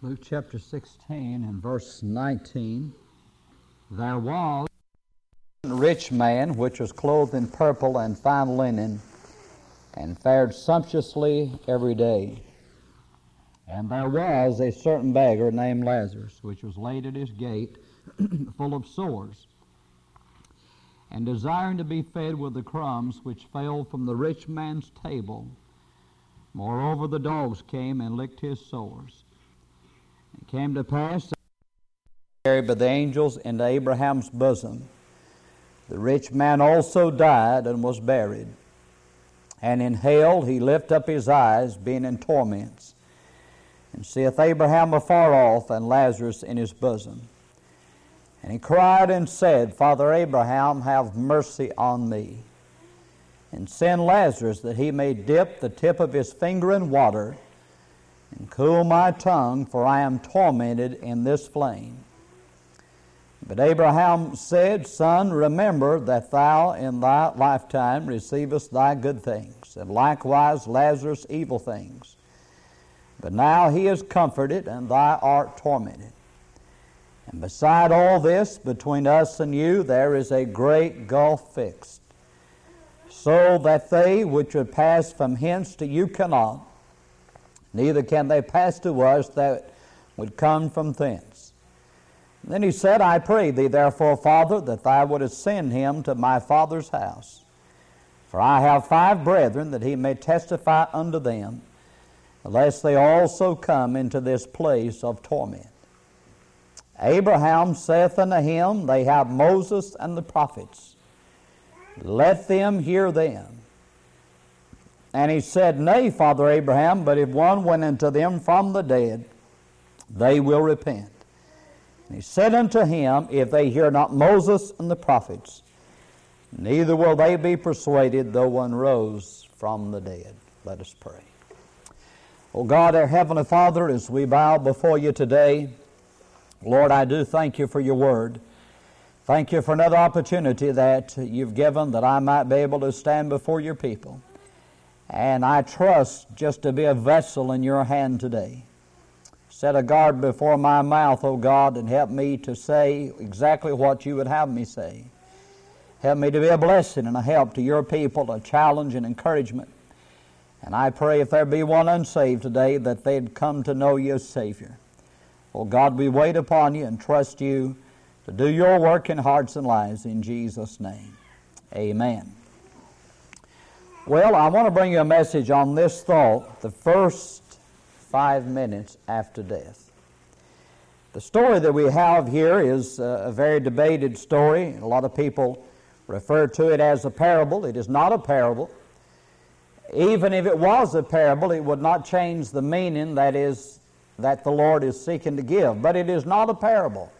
Luke chapter 16 and verse 19, there was a rich man which was clothed in purple and fine linen, and fared sumptuously every day. And there was a certain beggar named Lazarus, which was laid at his gate, full of sores, and desiring to be fed with the crumbs which fell from the rich man's table. Moreover, the dogs came and licked his sores. It came to pass that carried by the angels into Abraham's bosom. The rich man also died and was buried. And in hell he lift up his eyes, being in torments, and seeth Abraham afar off, and Lazarus in his bosom. And he cried and said, Father Abraham, have mercy on me, and send Lazarus that he may dip the tip of his finger in water, and cool my tongue, for I am tormented in this flame. But Abraham said, Son, remember that thou in thy lifetime receivest thy good things, and likewise Lazarus evil things. But now he is comforted, and thou art tormented. And beside all this, between us and you, there is a great gulf fixed, so that they which would pass from hence to you cannot, neither can they pass to us that would come from thence. And then he said, I pray thee therefore, Father, that thou wouldest send him to my father's house. For I have 5 brethren, that he may testify unto them, lest they also come into this place of torment. Abraham saith unto him, They have Moses and the prophets. Let them hear them. And he said, Nay, Father Abraham, but if one went unto them from the dead, they will repent. And he said unto him, If they hear not Moses and the prophets, neither will they be persuaded, though one rose from the dead. Let us pray. O God, our Heavenly Father, as we bow before you today, Lord, I do thank you for your word. Thank you for another opportunity that you've given that I might be able to stand before your people. And I trust just to be a vessel in your hand today. Set a guard before my mouth, O God, and help me to say exactly what you would have me say. Help me to be a blessing and a help to your people, a challenge and encouragement. And I pray if there be one unsaved today that they'd come to know you as Savior. Oh God, we wait upon you and trust you to do your work in hearts and lives in Jesus' name. Amen. Well, I want to bring you a message on this thought, the first 5 minutes after death. The story that we have here is a very debated story. A lot of people refer to it as a parable. It is not a parable. Even if it was a parable, it would not change the meaning that the Lord is seeking to give. But it is not a parable.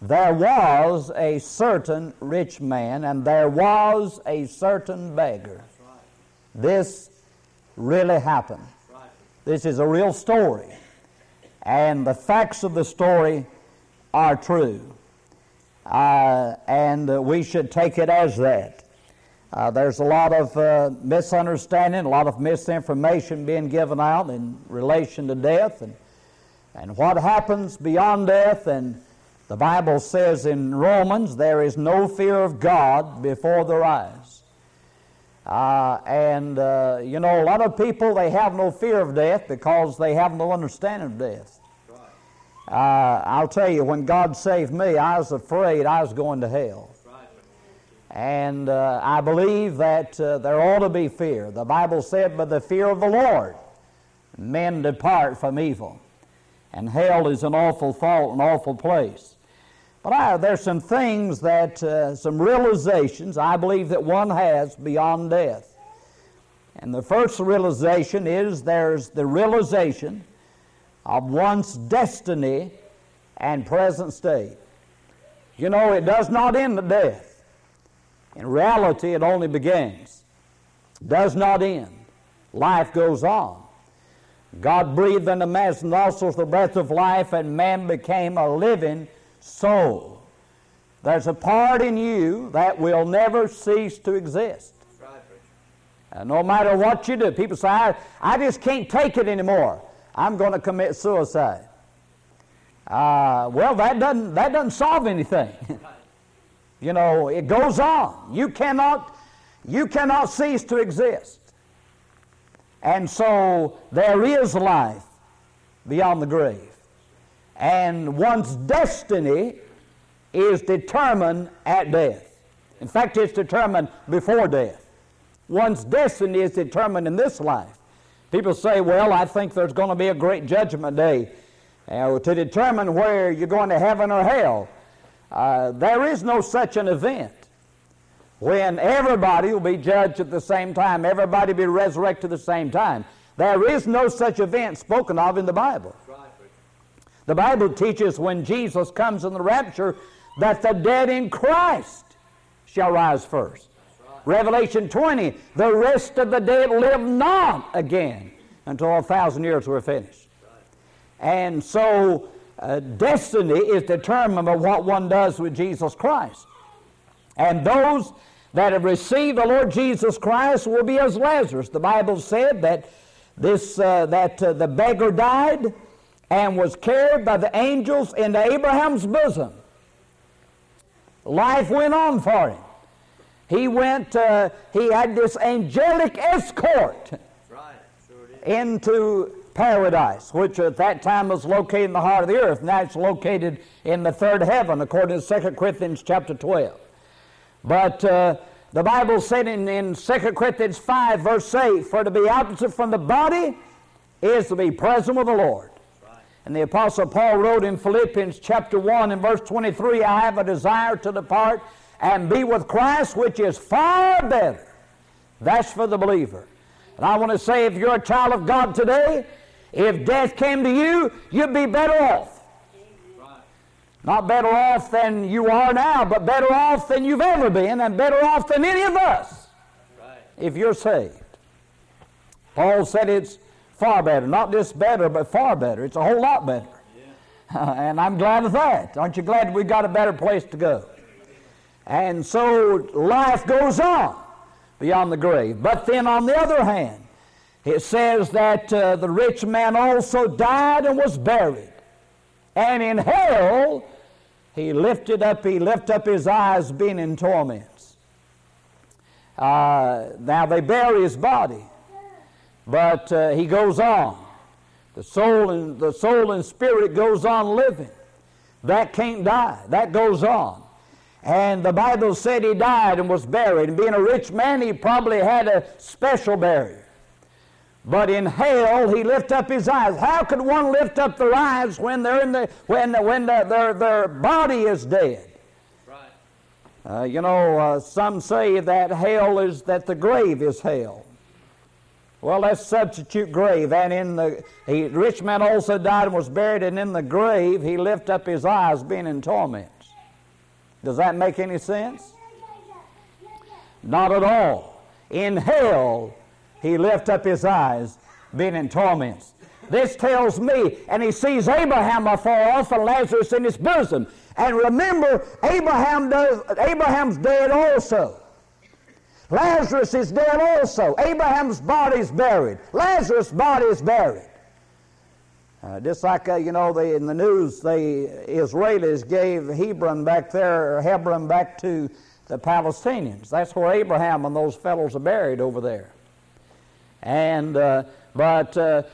There was a certain rich man, and there was a certain beggar. This really happened. This is a real story, and the facts of the story are true, and we should take it as that. There's a lot of misunderstanding, a lot of misinformation being given out in relation to death and what happens beyond death, and the Bible says in Romans, there is no fear of God before their eyes. A lot of people, they have no fear of death because they have no understanding of death. Right. I'll tell you, when God saved me, I was afraid I was going to hell. Right. And I believe that there ought to be fear. The Bible said, by the fear of the Lord, men depart from evil. And hell is an awful thought, an awful place. But there's some things that, some realizations I believe that one has beyond death. And the first realization is there's the realization of one's destiny and present state. You know, it does not end at death. In reality, it only begins. It does not end. Life goes on. God breathed into man's nostrils the breath of life, and man became a living soul. There's a part in you that will never cease to exist. No matter what you do. People say, I just can't take it anymore. I'm going to commit suicide. Well, that doesn't solve anything. You know, it goes on. You cannot cease to exist. And so there is life beyond the grave. And one's destiny is determined at death. In fact, it's determined before death. One's destiny is determined in this life. People say, well, I think there's going to be a great judgment day to determine where you're going to heaven or hell. There is no such an event when everybody will be judged at the same time, everybody will be resurrected at the same time. There is no such event spoken of in the Bible. The Bible teaches when Jesus comes in the rapture that the dead in Christ shall rise first. Right. Revelation 20, the rest of the dead live not again until 1,000 years were finished. Right. And so destiny is determined by what one does with Jesus Christ. And those that have received the Lord Jesus Christ will be as Lazarus. The Bible said that the beggar died and was carried by the angels into Abraham's bosom. Life went on for him. He had this angelic escort into paradise, which at that time was located in the heart of the earth. Now it's located in the third heaven, according to 2 Corinthians chapter 12. But the Bible said in 2 Corinthians 5, verse 8, for to be absent from the body is to be present with the Lord. And the Apostle Paul wrote in Philippians chapter 1 and verse 23, I have a desire to depart and be with Christ, which is far better. That's for the believer. And I want to say, if you're a child of God today, if death came to you, you'd be better off. Right. Not better off than you are now, but better off than you've ever been, and better off than any of us, right, if you're saved. Paul said it's far better. Not just better, but far better. It's a whole lot better. Yeah. And I'm glad of that. Aren't you glad we got a better place to go? And so life goes on beyond the grave. But then on the other hand, it says that the rich man also died and was buried. And in hell, he lifted up his eyes, being in torments. Now they bury his body. But he goes on. The soul and spirit goes on living. That can't die. That goes on. And the Bible said he died and was buried. And being a rich man, he probably had a special burial. But in hell, he lifted up his eyes. How could one lift up their eyes when they're their body is dead? Right. Some say that hell is that the grave is hell. Well, let's substitute grave. And rich man also died and was buried, and in the grave he lifted up his eyes, being in torments. Does that make any sense? Not at all. In hell he lifted up his eyes, being in torments. This tells me, and he sees Abraham afar off and Lazarus in his bosom. And remember, Abraham's dead also. Lazarus is dead also. Abraham's body is buried. Lazarus' body is buried. Just like, in the news, the Israelis gave Hebron back to the Palestinians. That's where Abraham and those fellows are buried over there. And But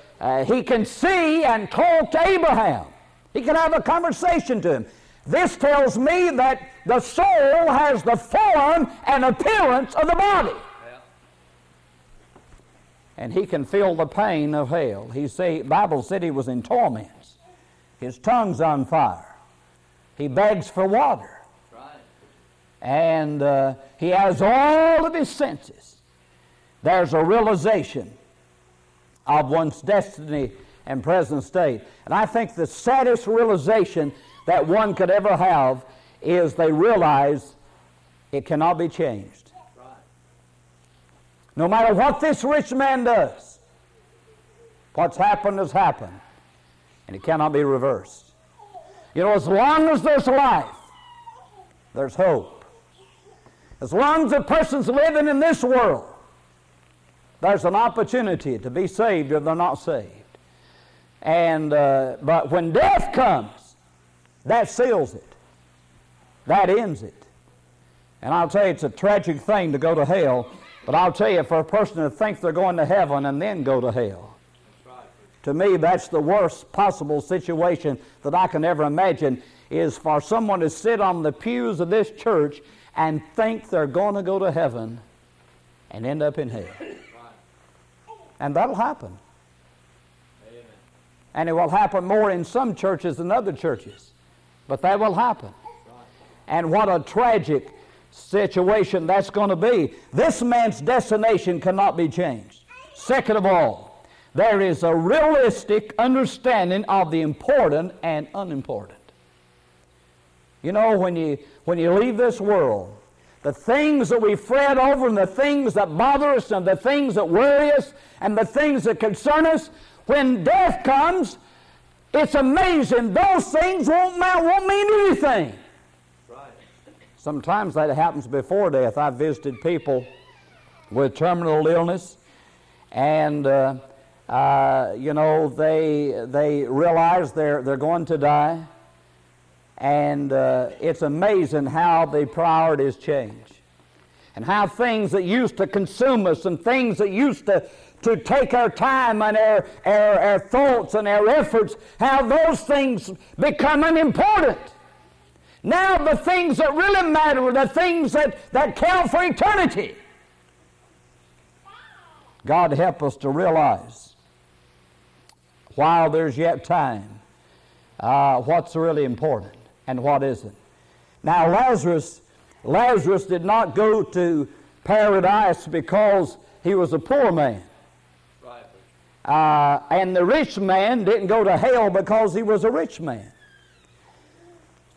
he can see and talk to Abraham. He can have a conversation to him. This tells me that the soul has the form and appearance of the body. Yeah. And he can feel the pain of hell. The Bible said he was in torments. His tongue's on fire. He begs for water. Right. And he has all of his senses. There's a realization of one's destiny and present state. And I think the saddest realization that one could ever have is they realize it cannot be changed. Right. No matter what this rich man does, what's happened has happened, and it cannot be reversed. As long as there's life, there's hope. As long as a person's living in this world, there's an opportunity to be saved if they're not saved. And but when death comes, That seals it. That ends it. And I'll tell you, it's a tragic thing to go to hell, but I'll tell you, for a person who thinks they're going to heaven and then go to hell, to me, that's the worst possible situation that I can ever imagine, is for someone to sit on the pews of this church and think they're going to go to heaven and end up in hell. And that'll happen. Amen. And it will happen more in some churches than other churches. But that will happen. And what a tragic situation that's going to be. This man's destination cannot be changed. Second of all, there is a realistic understanding of the important and unimportant. You know, when you leave this world, the things that we fret over and the things that bother us and the things that worry us and the things that concern us, when death comes, it's amazing. Those things won't mean anything. Right. Sometimes that happens before death. I've visited people with terminal illness, and they realize they're going to die. And it's amazing how the priorities change and how things that used to consume us and things that used to take our time and our thoughts and our efforts, how those things become unimportant. Now the things that really matter are the things that count for eternity. God help us to realize while there's yet time what's really important. And what isn't? Now Lazarus did not go to paradise because he was a poor man. And the rich man didn't go to hell because he was a rich man.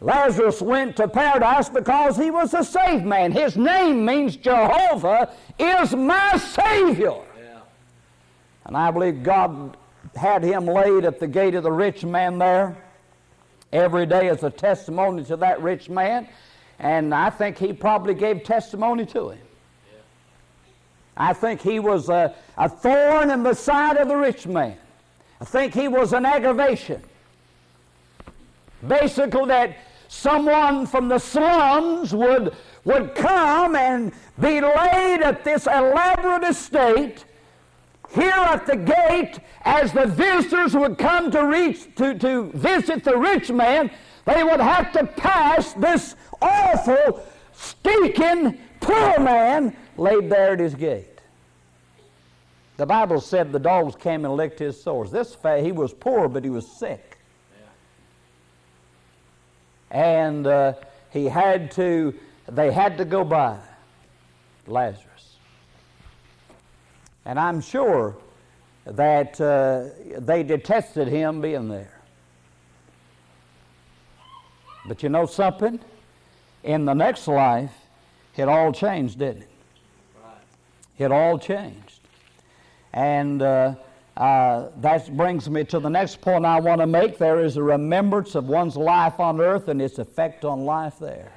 Lazarus went to paradise because he was a saved man. His name means Jehovah is my Savior. Yeah. And I believe God had him laid at the gate of the rich man there. Every day is a testimony to that rich man, and I think he probably gave testimony to him. Yeah. I think he was a thorn in the side of the rich man. I think he was an aggravation. Basically that someone from the slums would come and be laid at this elaborate estate here at the gate, as the visitors would come to visit the rich man, they would have to pass this awful, stinking, poor man laid there at his gate. The Bible said the dogs came and licked his sores. He was poor, but he was sick. Yeah. And they had to go by Lazarus. And I'm sure that they detested him being there. But you know something? In the next life, it all changed, didn't it? Right. It all changed. And that brings me to the next point I want to make. There is a remembrance of one's life on earth and its effect on life there.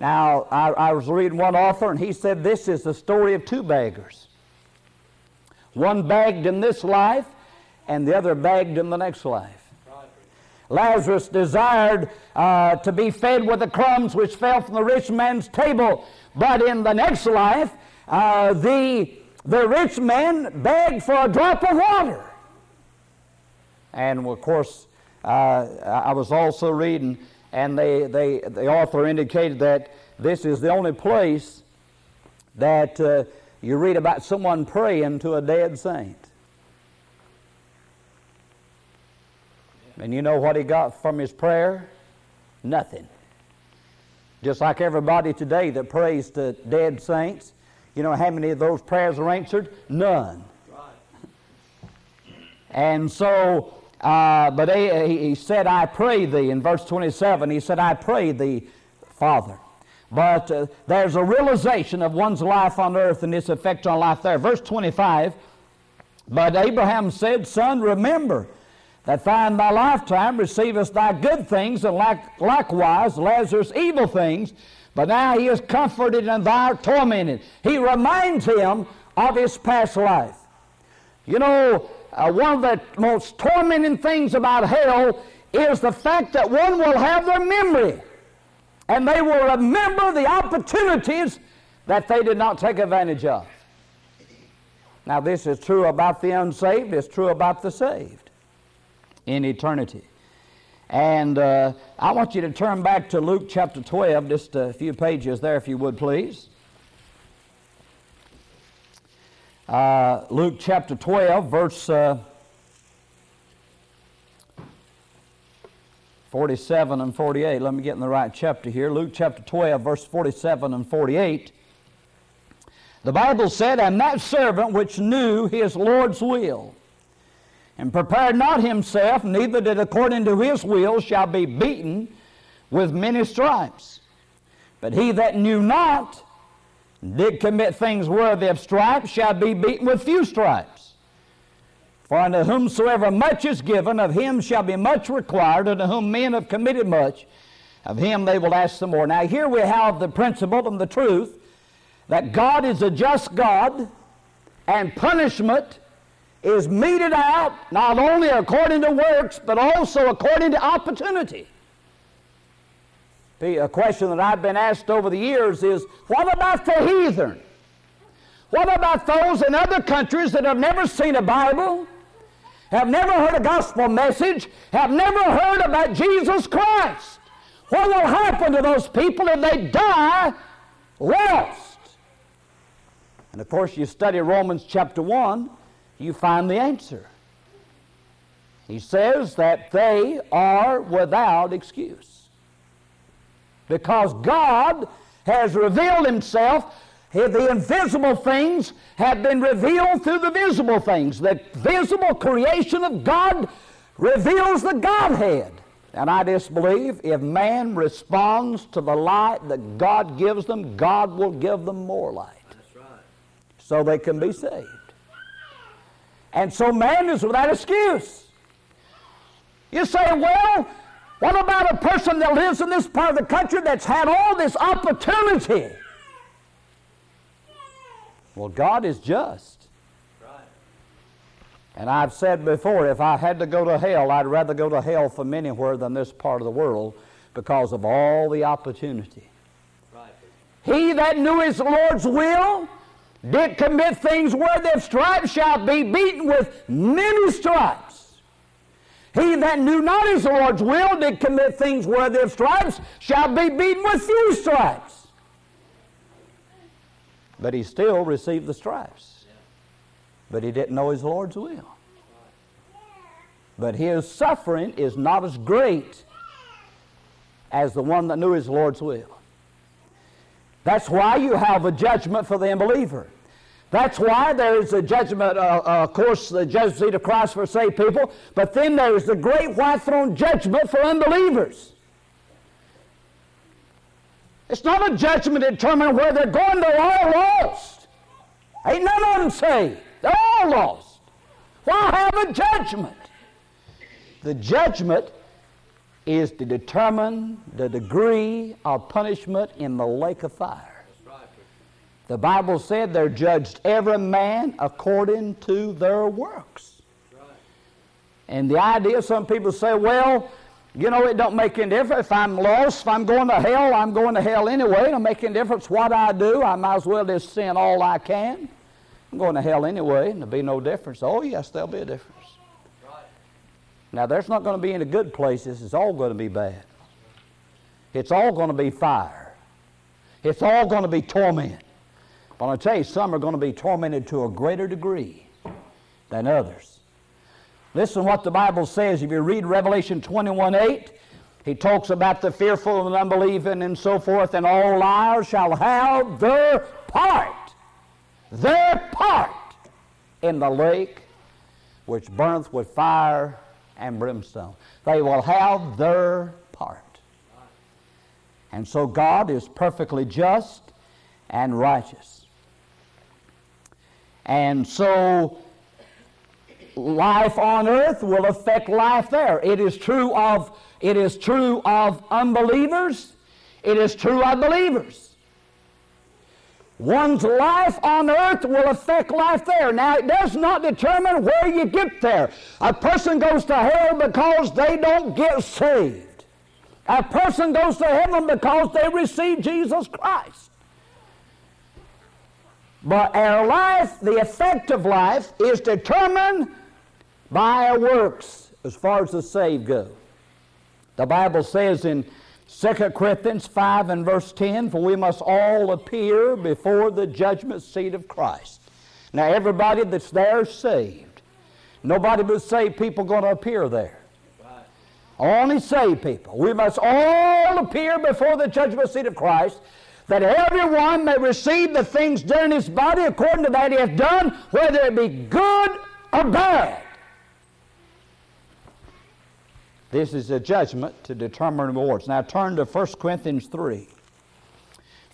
Now, I was reading one author, and he said this is the story of two beggars. One begged in this life, and the other begged in the next life. Lazarus desired to be fed with the crumbs which fell from the rich man's table. But in the next life, the rich man begged for a drop of water. And, of course, I was also reading, and the author indicated that this is the only place that you read about someone praying to a dead saint. And you know what he got from his prayer? Nothing. Just like everybody today that prays to dead saints, you know how many of those prayers are answered? None. Right. And so, but he said, I pray thee, in verse 27, he said, I pray thee, Father. But there's a realization of one's life on earth and its effect on life there. Verse 25, but Abraham said, Son, remember that thou in thy lifetime receivest thy good things, and likewise Lazarus evil things, but now he is comforted and thou tormented. He reminds him of his past life. You know, one of the most tormenting things about hell is the fact that one will have their memory, and they will remember the opportunities that they did not take advantage of. Now, this is true about the unsaved. It's true about the saved in eternity. And I want you to turn back to Luke chapter 12, just a few pages there, if you would, please. Luke chapter 12, verse 47 and 48. Let me get in the right chapter here. Luke chapter 12, verse 47 and 48. The Bible said, "And that servant which knew his Lord's will, and prepared not himself, neither did according to his will, shall be beaten with many stripes. But he that knew not, did commit things worthy of stripes, shall be beaten with few stripes. For unto whomsoever much is given, of him shall be much required, and to whom men have committed much, of him they will ask the more." Now here we have the principle and the truth that God is a just God, and punishment is meted out not only according to works, but also according to opportunity. A question that I've been asked over the years is, what about the heathen? What about those in other countries that have never seen a Bible, have never heard a gospel message, have never heard about Jesus Christ? What will happen to those people if they die lost? And of course, you study Romans chapter 1, you find the answer. He says that they are without excuse, because God has revealed himself. The invisible things have been revealed through the visible things. The visible creation of God reveals the Godhead. And I just believe if man responds to the light that God gives them, God will give them more light. That's right. So they can be saved. And so man is without excuse. You say, well, what about a person that lives in this part of the country that's had all this opportunity? Well, God is just. Right. And I've said before, if I had to go to hell, I'd rather go to hell from anywhere than this part of the world because of all the opportunity. Right. He that knew his Lord's will did commit things worthy of stripes shall be beaten with many stripes. He that knew not his Lord's will did commit things worthy of stripes shall be beaten with few stripes. But he still received the stripes. But he didn't know his Lord's will. But his suffering is not as great as the one that knew his Lord's will. That's why you have a judgment for the unbeliever. That's why there is a judgment, of course, the judgment seat of Christ for saved people, but then there is the great white throne judgment for unbelievers. It's not a judgment to determine where they're going. They're all lost. Ain't none of them saved. They're all lost. Why have a judgment? The judgment is to determine the degree of punishment in the lake of fire. The Bible said they're judged every man according to their works. Right. And the idea, some people say, well, you know, it don't make any difference. If I'm lost, if I'm going to hell, I'm going to hell anyway. It don't make any difference what I do. I might as well just sin all I can. I'm going to hell anyway, and there'll be no difference. Oh, yes, there'll be a difference. Right. Now, there's not going to be any good places. It's all going to be bad. It's all going to be fire. It's all going to be torment. But I tell you, some are going to be tormented to a greater degree than others. Listen to what the Bible says. If you read Revelation 21:8, he talks about the fearful and unbelieving and so forth, and all liars shall have their part in the lake which burneth with fire and brimstone. They will have their part. And so God is perfectly just and righteous. And so life on earth will affect life there. It is true of unbelievers. It is true of believers. One's life on earth will affect life there. Now, it does not determine where you get there. A person goes to hell because they don't get saved. A person goes to heaven because they receive Jesus Christ. But our life, the effect of life, is determined by our works as far as the saved go. The Bible says in 2 Corinthians 5 and verse 10, for we must all appear before the judgment seat of Christ. Now everybody that's there is saved. Nobody but saved people going to appear there. Right. Only saved people. We must all appear before the judgment seat of Christ, that everyone may receive the things done in his body according to that he hath done, whether it be good or bad. This is a judgment to determine rewards. Now turn to 1 Corinthians 3.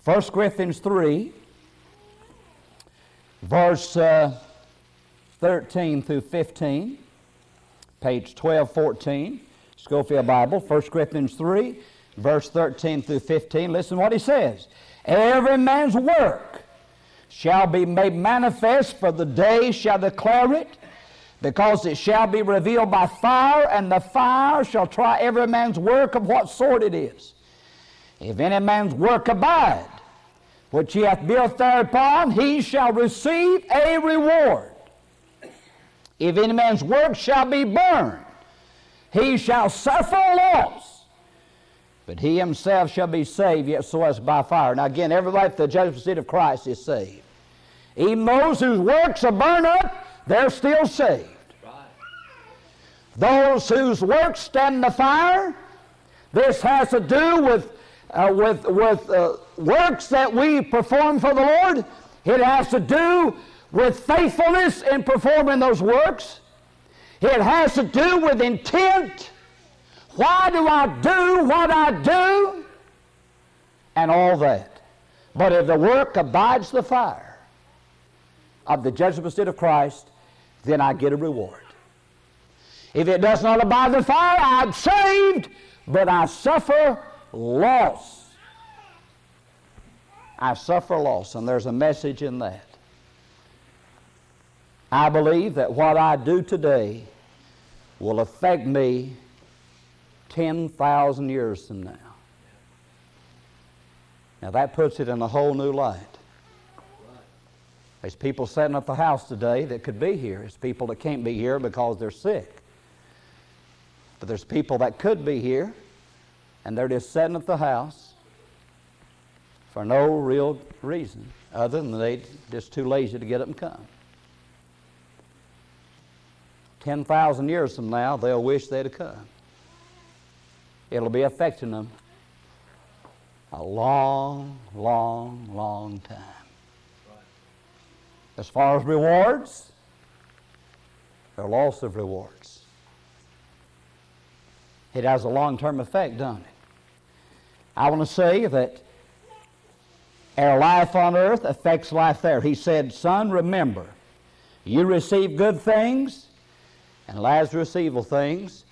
1 Corinthians 3, verse 13 through 15, page 1214, Scofield Bible, 1 Corinthians 3, verse 13 through 15. Listen to what he says. Every man's work shall be made manifest, for the day shall declare it, because it shall be revealed by fire, and the fire shall try every man's work of what sort it is. If any man's work abide, which he hath built thereupon, he shall receive a reward. If any man's work shall be burned, he shall suffer loss, but he himself shall be saved, yet so as by fire. Now again, everybody at the judgment seat of Christ is saved. Even those whose works are burned up, they're still saved. Right. Those whose works stand the fire, this has to do with works that we perform for the Lord. It has to do with faithfulness in performing those works. It has to do with intent. Why do I do what I do? And all that. But if the work abides the fire of the judgment seat of Christ, then I get a reward. If it does not abide the fire, I'm saved, but I suffer loss. I suffer loss, and there's a message in that. I believe that what I do today will affect me 10,000 years from now. Now that puts it in a whole new light. There's people sitting at the house today that could be here. There's people that can't be here because they're sick. But there's people that could be here, and they're just sitting at the house for no real reason other than they're just too lazy to get up and come. 10,000 years from now, they'll wish they'd have come. It'll be affecting them a long, long, long time. As far as rewards, or loss of rewards. It has a long-term effect, doesn't it? I want to say that our life on earth affects life there. He said, son, remember, you receive good things, and Lazarus evil things.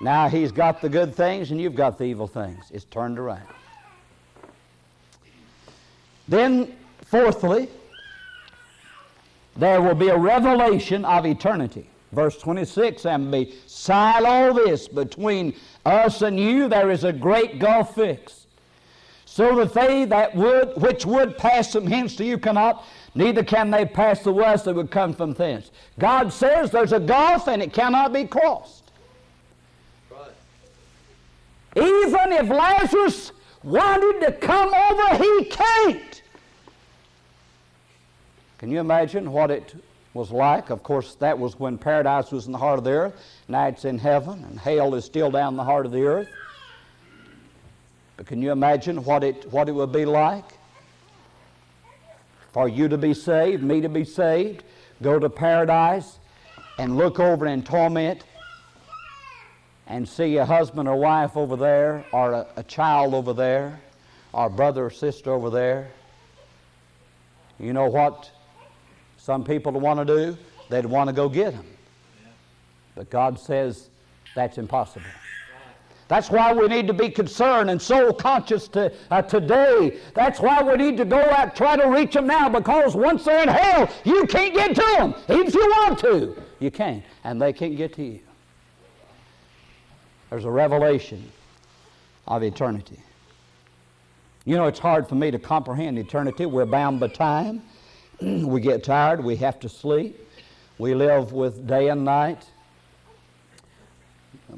Now he's got the good things, and you've got the evil things. It's turned around. Then, fourthly, there will be a revelation of eternity. Verse 26, and beside all this, between us and you, there is a great gulf fixed, so that they that would, which would pass from hence to you cannot, neither can they pass the west that would come from thence. God says there's a gulf and it cannot be crossed. Right. Even if Lazarus wanted to come over, he can't. Can you imagine what it was like? Of course, that was when paradise was in the heart of the earth. Now it's in heaven, and hell is still down the heart of the earth. But can you imagine what it would be like for you to be saved, me to be saved, go to paradise and look over in torment and see a husband or wife over there, or a child over there, or a brother or sister over there? You know what? Some people want to do, they'd want to go get them. But God says that's impossible. That's why we need to be concerned and soul conscious today. That's why we need to go out and try to reach them now, because once they're in hell, you can't get to them. Even if you want to, you can't, and they can't get to you. There's a revelation of eternity. You know, it's hard for me to comprehend eternity. We're bound by time. We get tired. We have to sleep. We live with day and night,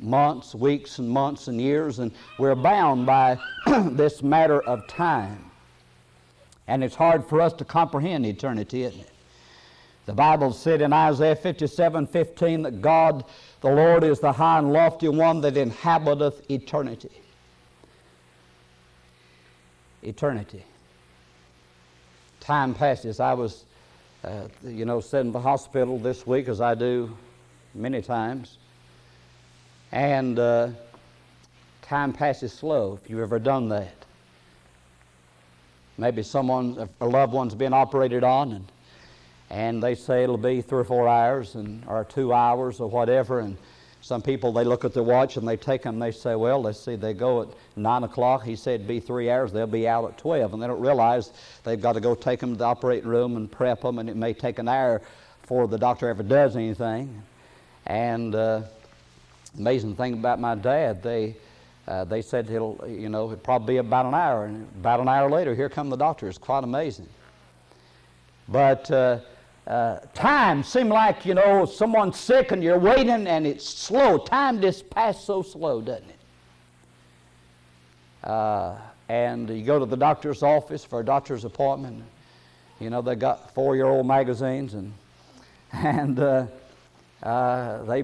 months, weeks, and months, and years, and we're bound by this matter of time. And it's hard for us to comprehend eternity, isn't it? The Bible said in Isaiah 57:15 that God, the Lord, is the high and lofty one that inhabiteth eternity. Eternity. Time passes. I was, sitting in the hospital this week, as I do many times, and time passes slow, if you've ever done that. Maybe someone, a loved one's been operated on, and they say it'll be 3 or 4 hours or 2 hours or whatever, and some people, they look at their watch and they take them, they say, well, let's see, they go at 9 o'clock. He said it'd be 3 hours. They'll be out at 12, and they don't realize they've got to go take them to the operating room and prep them, and it may take an hour before the doctor ever does anything. And amazing thing about my dad, they said it'll probably be about an hour, and about an hour later, here come the doctor. It's quite amazing. But time seemed like, someone's sick and you're waiting and it's slow. Time just passes so slow, doesn't it? And you go to the doctor's office for a doctor's appointment. They got 4-year-old magazines and they've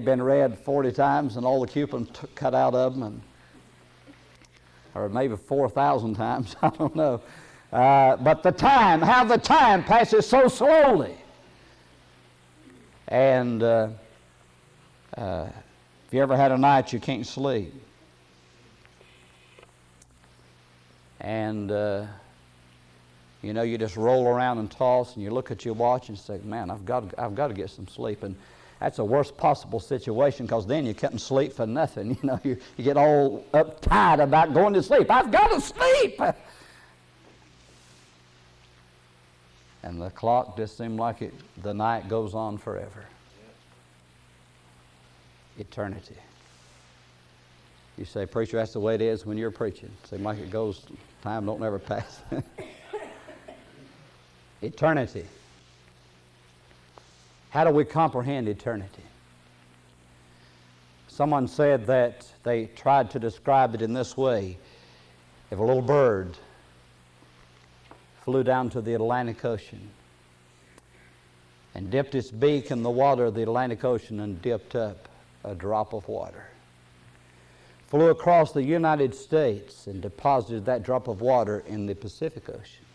been read 40 times and all the coupons cut out of them, or maybe 4,000 times, I don't know. But the time passes so slowly. And if you ever had a night you can't sleep, and you just roll around and toss, and you look at your watch and say, "Man, I've got to get some sleep." And that's the worst possible situation, because then you couldn't sleep for nothing. You get all uptight about going to sleep. I've got to sleep. And the clock just seemed like the night goes on forever. Eternity. You say, preacher, that's the way it is when you're preaching. Seems like it goes, time don't ever pass. Eternity. How do we comprehend eternity? Someone said that they tried to describe it in this way. If a little bird flew down to the Atlantic Ocean and dipped its beak in the water of the Atlantic Ocean and dipped up a drop of water, flew across the United States and deposited that drop of water in the Pacific Ocean.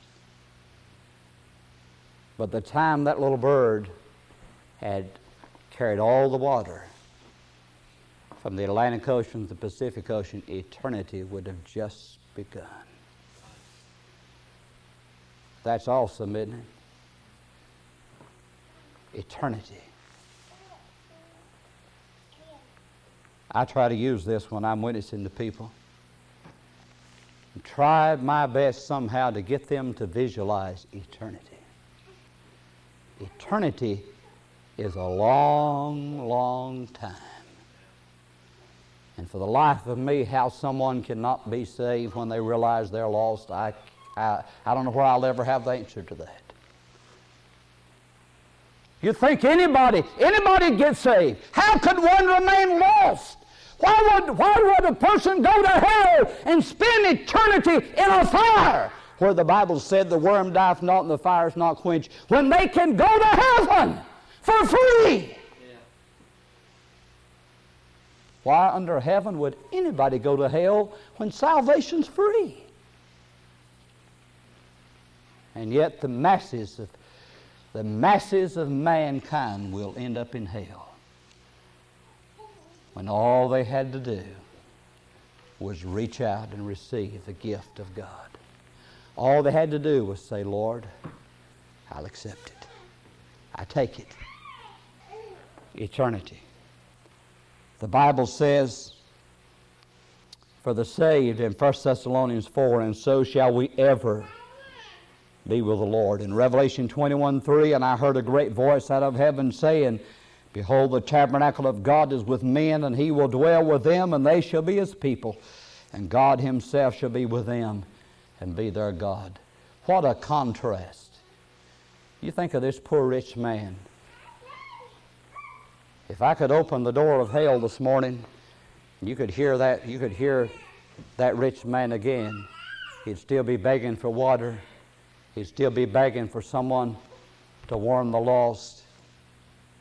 But the time that little bird had carried all the water from the Atlantic Ocean to the Pacific Ocean, eternity would have just begun. That's awesome, isn't it? Eternity. I try to use this when I'm witnessing to people. I try my best somehow to get them to visualize eternity. Eternity is a long, long time. And for the life of me, how someone cannot be saved when they realize they're lost, I don't know where I'll ever have the answer to that. You think anybody gets saved. How could one remain lost? Why would a person go to hell and spend eternity in a fire, where the Bible said the worm dieth not and the fire is not quenched, when they can go to heaven for free? Yeah. Why under heaven would anybody go to hell when salvation's free? And yet the masses of mankind will end up in hell, when all they had to do was reach out and receive the gift of God. All they had to do was say, Lord, I'll accept it. I take it. Eternity. The Bible says for the saved in 1 Thessalonians 4, and so shall we ever be with the Lord. In Revelation 21:3, and I heard a great voice out of heaven saying, Behold, the tabernacle of God is with men, and He will dwell with them, and they shall be His people, and God Himself shall be with them and be their God. What a contrast. You think of this poor rich man. If I could open the door of hell this morning, you could hear that rich man again. He'd still be begging for water. He'd still be begging for someone to warn the lost.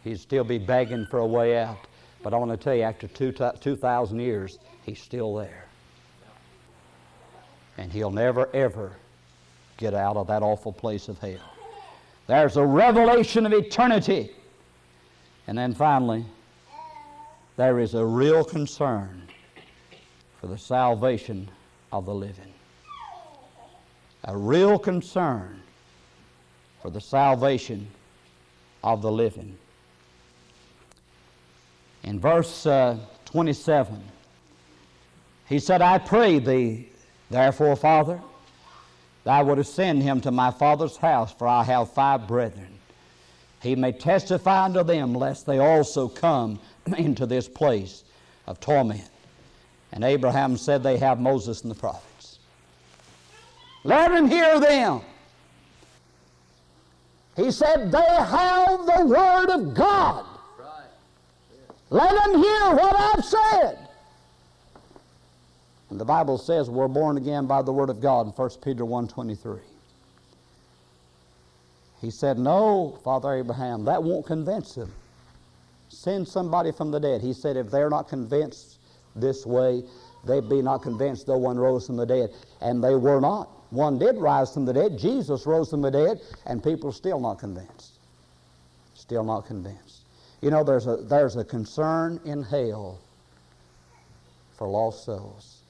He'd still be begging for a way out. But I want to tell you, after 2,000 years, he's still there. And he'll never, ever get out of that awful place of hell. There's a revelation of eternity. And then finally, there is a real concern for the salvation of the living. A real concern for the salvation of the living. In verse 27, he said, I pray thee, therefore, Father, thou wouldest send him to my father's house, for I have 5 brethren. He may testify unto them, lest they also come into this place of torment. And Abraham said, they have Moses and the prophets. Let him hear them. He said, they have the word of God. Let them hear what I've said. And the Bible says we're born again by the word of God in 1 Peter 1:23. He said, no, Father Abraham, that won't convince them. Send somebody from the dead. He said, if they're not convinced this way, they be not convinced though one rose from the dead. And they were not. One did rise from the dead. Jesus rose from the dead, and people still not convinced. Still not convinced. You know, there's a concern in hell for lost souls.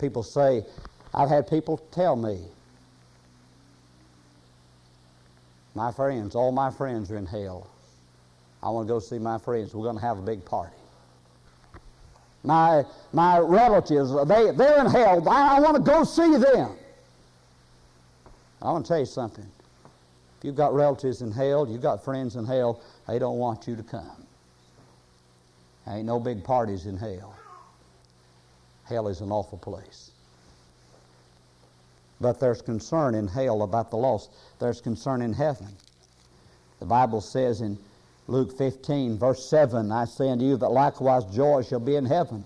People say, I've had people tell me, my friends, all my friends are in hell. I want to go see my friends. We're going to have a big party. My relatives, they're in hell. I want to go see them. I want to tell you something. If you've got relatives in hell, you've got friends in hell, they don't want you to come. There ain't no big parties in hell. Hell is an awful place. But there's concern in hell about the lost. There's concern in heaven. The Bible says in Luke 15, verse 7, I say unto you that likewise joy shall be in heaven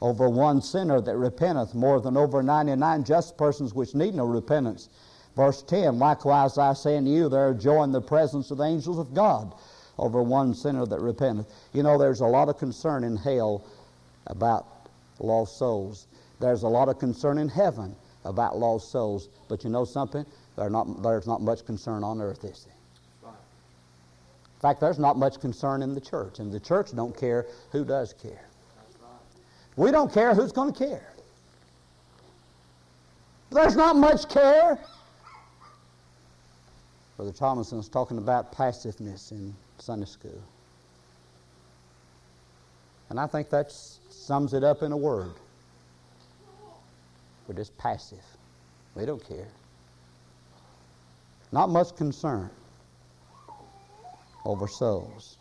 over one sinner that repenteth more than over 99 just persons which need no repentance. Verse 10, likewise I say unto you there is joy in the presence of the angels of God over one sinner that repenteth. You know, there's a lot of concern in hell about lost souls. There's a lot of concern in heaven about lost souls. But you know something? There's not much concern on earth, is there? Right. In fact, there's not much concern in the church. And the church don't care. Who does care? That's right. We don't care. Who's going to care? There's not much care. Brother Thomason was talking about passiveness in Sunday school. And I think that sums it up in a word. We're just passive. We don't care. Not much concern over souls.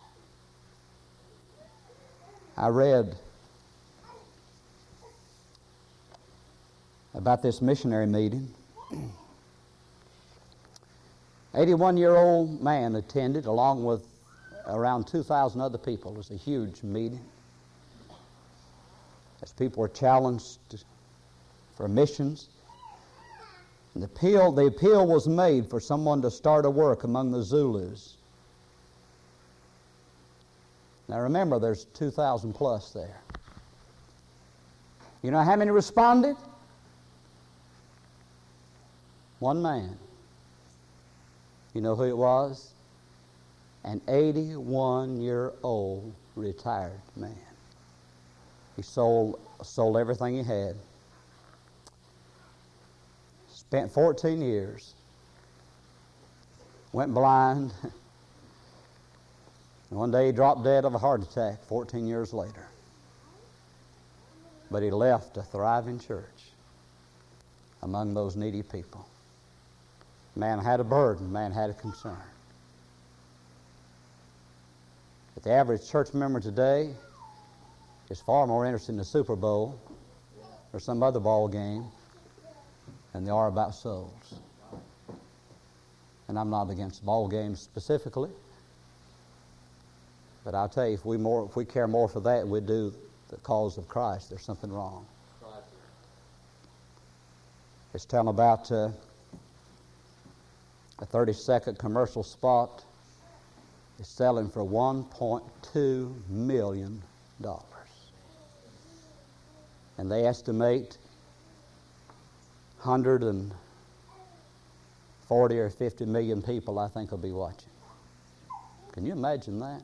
I read about this missionary meeting. 81-year-old man attended along with around 2,000 other people. It was a huge meeting. As people were challenged for missions. And the appeal was made for someone to start a work among the Zulus. Now remember, there's 2,000 plus there. You know how many responded? One man. You know who it was? An 81-year-old retired man. He sold everything he had. Spent 14 years, went blind, and one day he dropped dead of a heart attack 14 years later. But he left a thriving church among those needy people. Man had a burden. Man had a concern. But the average church member today is far more interested in the Super Bowl or some other ball game than they are about souls. And I'm not against ball games specifically. But I'll tell you, if we care more for that, we do the cause of Christ. There's something wrong. It's telling about a 30-second commercial spot is selling for $1.2 million. And they estimate 140 or 50 million people, I think, will be watching. Can you imagine that?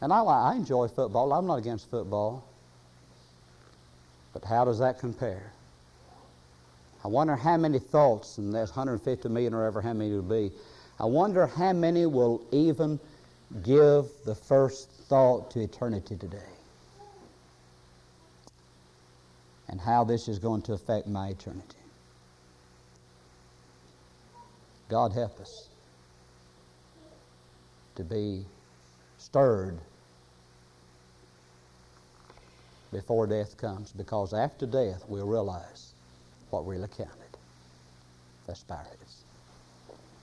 And I enjoy football. I'm not against football. But how does that compare? I wonder how many thoughts, and there's 150 million or ever how many it'll be, I wonder how many will even give the first thought to eternity today. And how this is going to affect my eternity. God help us to be stirred before death comes, because after death we'll realize what really counted. Let's bow our heads.